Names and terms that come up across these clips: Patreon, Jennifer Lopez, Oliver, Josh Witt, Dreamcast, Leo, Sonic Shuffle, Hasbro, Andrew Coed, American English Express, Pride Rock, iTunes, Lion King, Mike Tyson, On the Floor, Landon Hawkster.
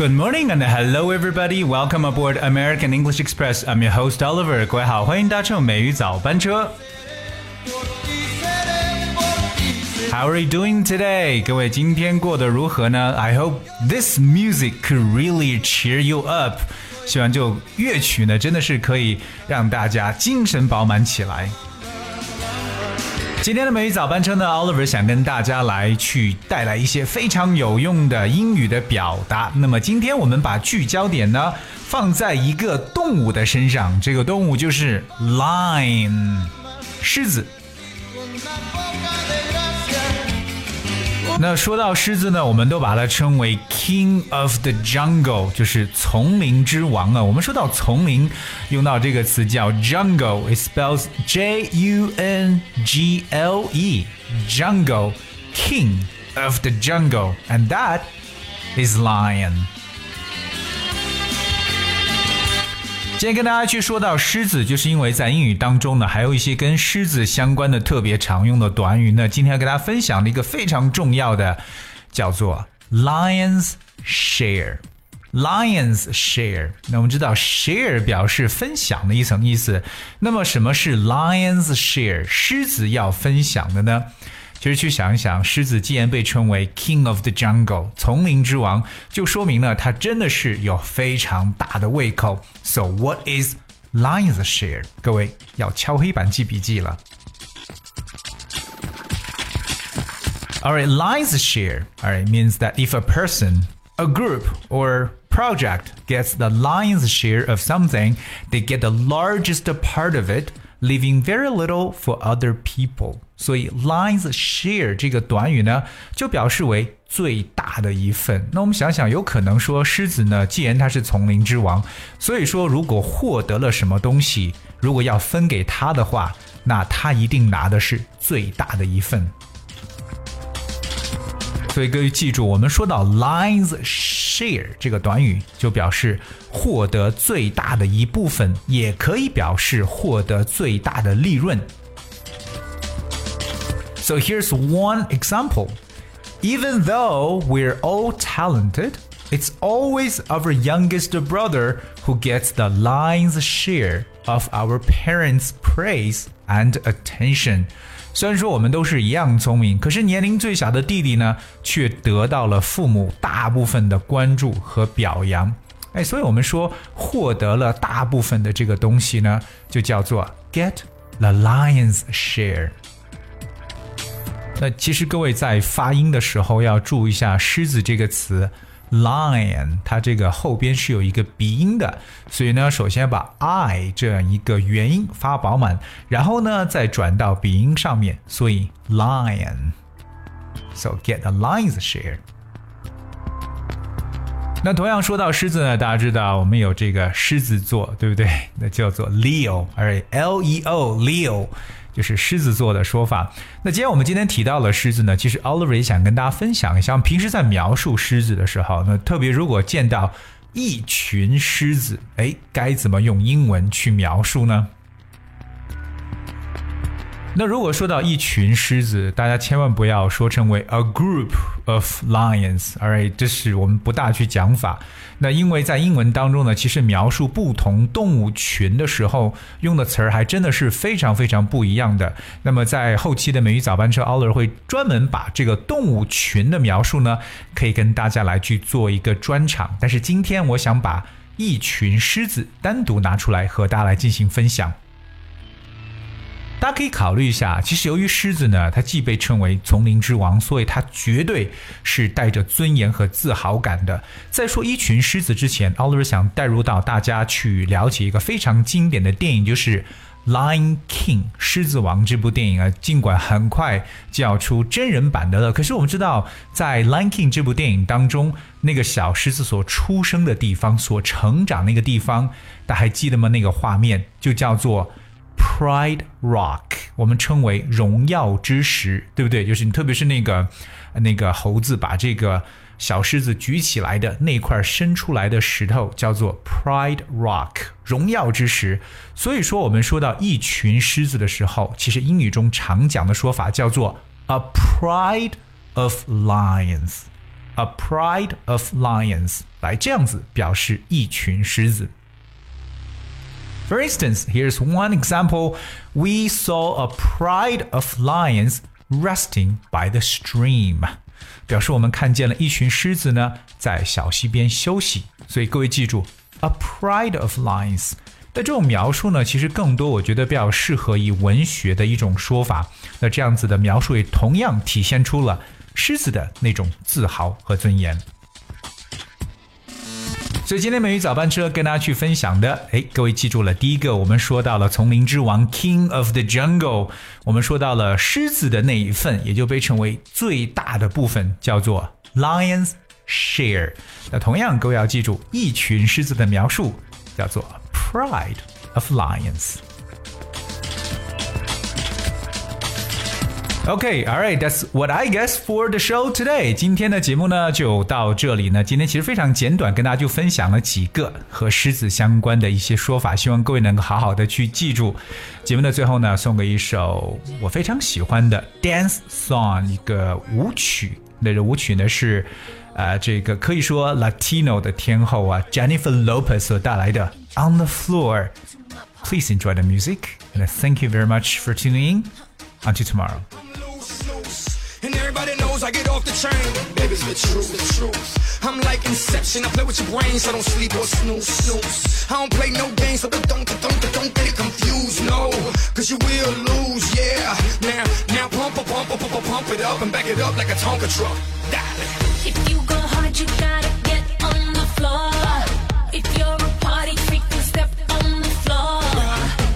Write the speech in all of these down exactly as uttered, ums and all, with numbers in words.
Good morning and hello everybody. Welcome aboard American English Express. I'm your host Oliver. 各位好，欢迎搭乘美语早班车。How are you doing today? 各位今天过得如何呢 ？I hope this music could really cheer you up. 希望就乐曲呢，真的是可以让大家精神饱满起来。今天的美语早班车呢 Oliver 想跟大家来去带来一些非常有用的英语的表达。那么今天我们把聚焦点呢放在一个动物的身上，这个动物就是 lion 狮子。那说到狮子呢，我们都把它称为 King of the Jungle， 就是丛林之王啊。我们说到丛林，用到这个词叫 jungle，it spells J U N G L E, jungle, King of the Jungle, and that is lion. 今天跟大家去说到狮子，就是因为在英语当中呢，还有一些跟狮子相关的特别常用的短语呢。今天要跟大家分享的一个非常重要的，叫做 lion's share。lion's share。那我们知道 share 表示分享的一层意思。那么什么是 lion's share？ 狮子要分享的呢？其实去想一想，狮子既然被称为 King of the Jungle， 丛林之王，就说明呢，它真的是有非常大的胃口。So what is lion's share？ 各位要敲黑板记笔记了。Alright, lion's share, alright, means that if a person, a group, or project gets the lion's share of something, they get the largest part of it.Leaving very little for other people. 所以 lion's share 这个短语呢，就表示为最大的一份。那我们想想，有可能说狮子呢，既然它是丛林之王，所以说如果获得了什么东西，如果要分给它的话，那它一定拿的是最大的一份。所以各位记住，我们说到 lion's share 这个短语，就表示获得最大的一部分，也可以表示获得最大的利润。So here's one example. Even though we're all talented, it's always our youngest brother who gets the lion's share of our parents' praise and attention.虽然说我们都是一样聪明，可是年龄最小的弟弟呢，却得到了父母大部分的关注和表扬。哎，所以我们说获得了大部分的这个东西呢，就叫做 get the lion's share。那其实各位在发音的时候要注意一下狮子这个词 lion， 它这个后边是有一个鼻音的，所以呢，首先把 I 这样一个元音发饱满，然后呢再转到鼻音上面，所以 lion。So get the lion's share。那同样说到狮子呢，大家知道我们有这个狮子座，对不对？那叫做 Leo， 而 L E O Leo。就是狮子座的说法。那既然我们今天提到了狮子呢，其实 Oliver 也想跟大家分享一下，我们平时在描述狮子的时候呢，特别如果见到一群狮子，哎，该怎么用英文去描述呢？那如果说到一群狮子，大家千万不要说成为 a group of lions， alright， 这是我们不大去讲法。那因为在英文当中呢，其实描述不同动物群的时候，用的词儿还真的是非常非常不一样的。那么在后期的美语早班车 Oliver 会专门把这个动物群的描述呢，可以跟大家来去做一个专场。但是今天我想把一群狮子单独拿出来和大家来进行分享。大家可以考虑一下，其实由于狮子呢，它既被称为丛林之王，所以它绝对是带着尊严和自豪感的。在说一群狮子之前， Oliver 想带入到大家去了解一个非常经典的电影，就是《Lion King》狮子王这部电影啊。尽管很快就要出真人版的了，可是我们知道，在《Lion King》这部电影当中，那个小狮子所出生的地方，所成长那个地方，大家还记得吗？那个画面就叫做Pride Rock， 我们称为荣耀之石，对不对？就是你特别是那个那个猴子把这个小狮子举起来的那块伸出来的石头叫做 Pride Rock， 荣耀之石。所以说我们说到一群狮子的时候，其实英语中常讲的说法叫做 A pride of lions。a pride of lions 来这样子表示一群狮子。For instance, here's one example. We saw a pride of lions resting by the stream. 表示我们看见了一群狮子呢，在小溪边休息。所以各位记住 a pride of lions。但这种描述呢，其实更多我觉得比较适合以文学的一种说法。那这样子的描述也同样体现出了狮子的那种自豪和尊严。所以今天美语早班车跟大家去分享的，哎，各位记住了，第一个我们说到了丛林之王 King of the Jungle， 我们说到了狮子的那一份，也就被称为最大的部分，叫做 Lion's Share。那同样各位要记住，一群狮子的描述叫做 Pride of Lions。Okay, alright, that's what I guess for the show today. 今天的节目呢就到这里呢。今天其实非常简短，跟大家就分享了几个和狮子相关的一些说法，希望各位能够好好的去记住。节目的最后呢，送给一首我非常喜欢的 dance song， 一个舞曲。那个舞曲呢是呃，这个可以说 Latino 的天后啊 Jennifer Lopez 所带来的 On the Floor。Please enjoy the music and thank you very much for tuning in. Until tomorrow.I get off the train, baby, it's the truth, the truth. I'm like Inception, I play with your brains, I don't sleep or snooze, snooze. I don't play no games, so don't, don't, don't, don't get it confused, no, cause you will lose, yeah. Now, now pump, pump, pump, pump, pump it up and back it up like a Tonka truck. If you go hard, you gotta get on the floor. If you're a party freak, then step on the floor.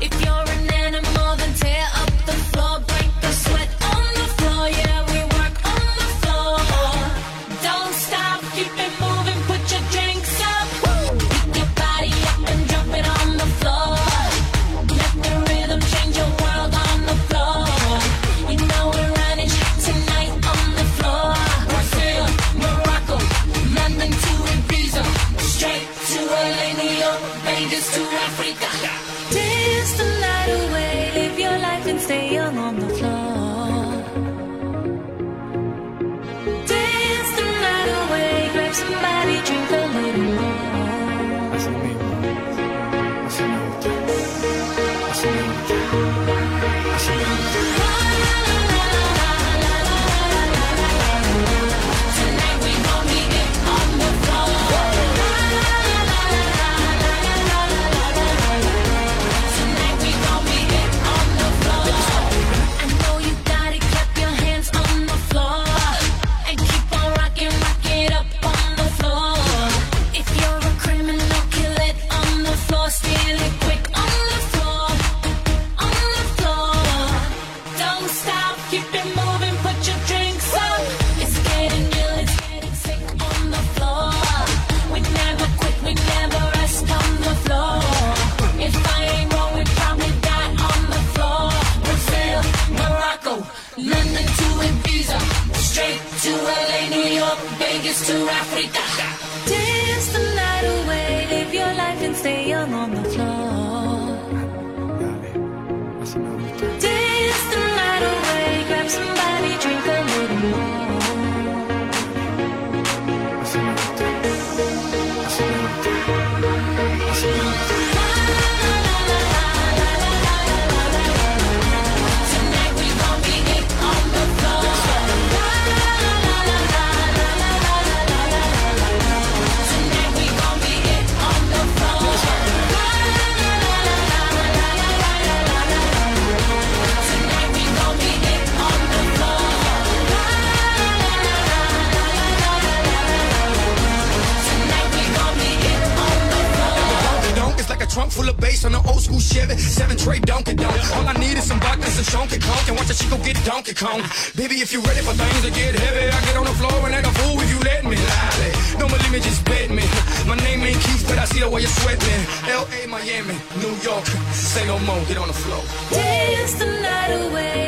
If you're an animal, then tear up the floor, break the sweat on the floor, yeah.Full of bass on an old school Chevy, seven tray Donkey Donk. All I need is some vodka, some Donkey Kong, and watch a Chico get Donkey Kong. Baby, if you're ready for things to get heavy, I get on the floor and act a fool if you let me. Lally, don't believe me, just bet me. My name ain't Keith, but I see the way you're sweating. L A, Miami, New York, say no more, get on the floor. Dance the night away.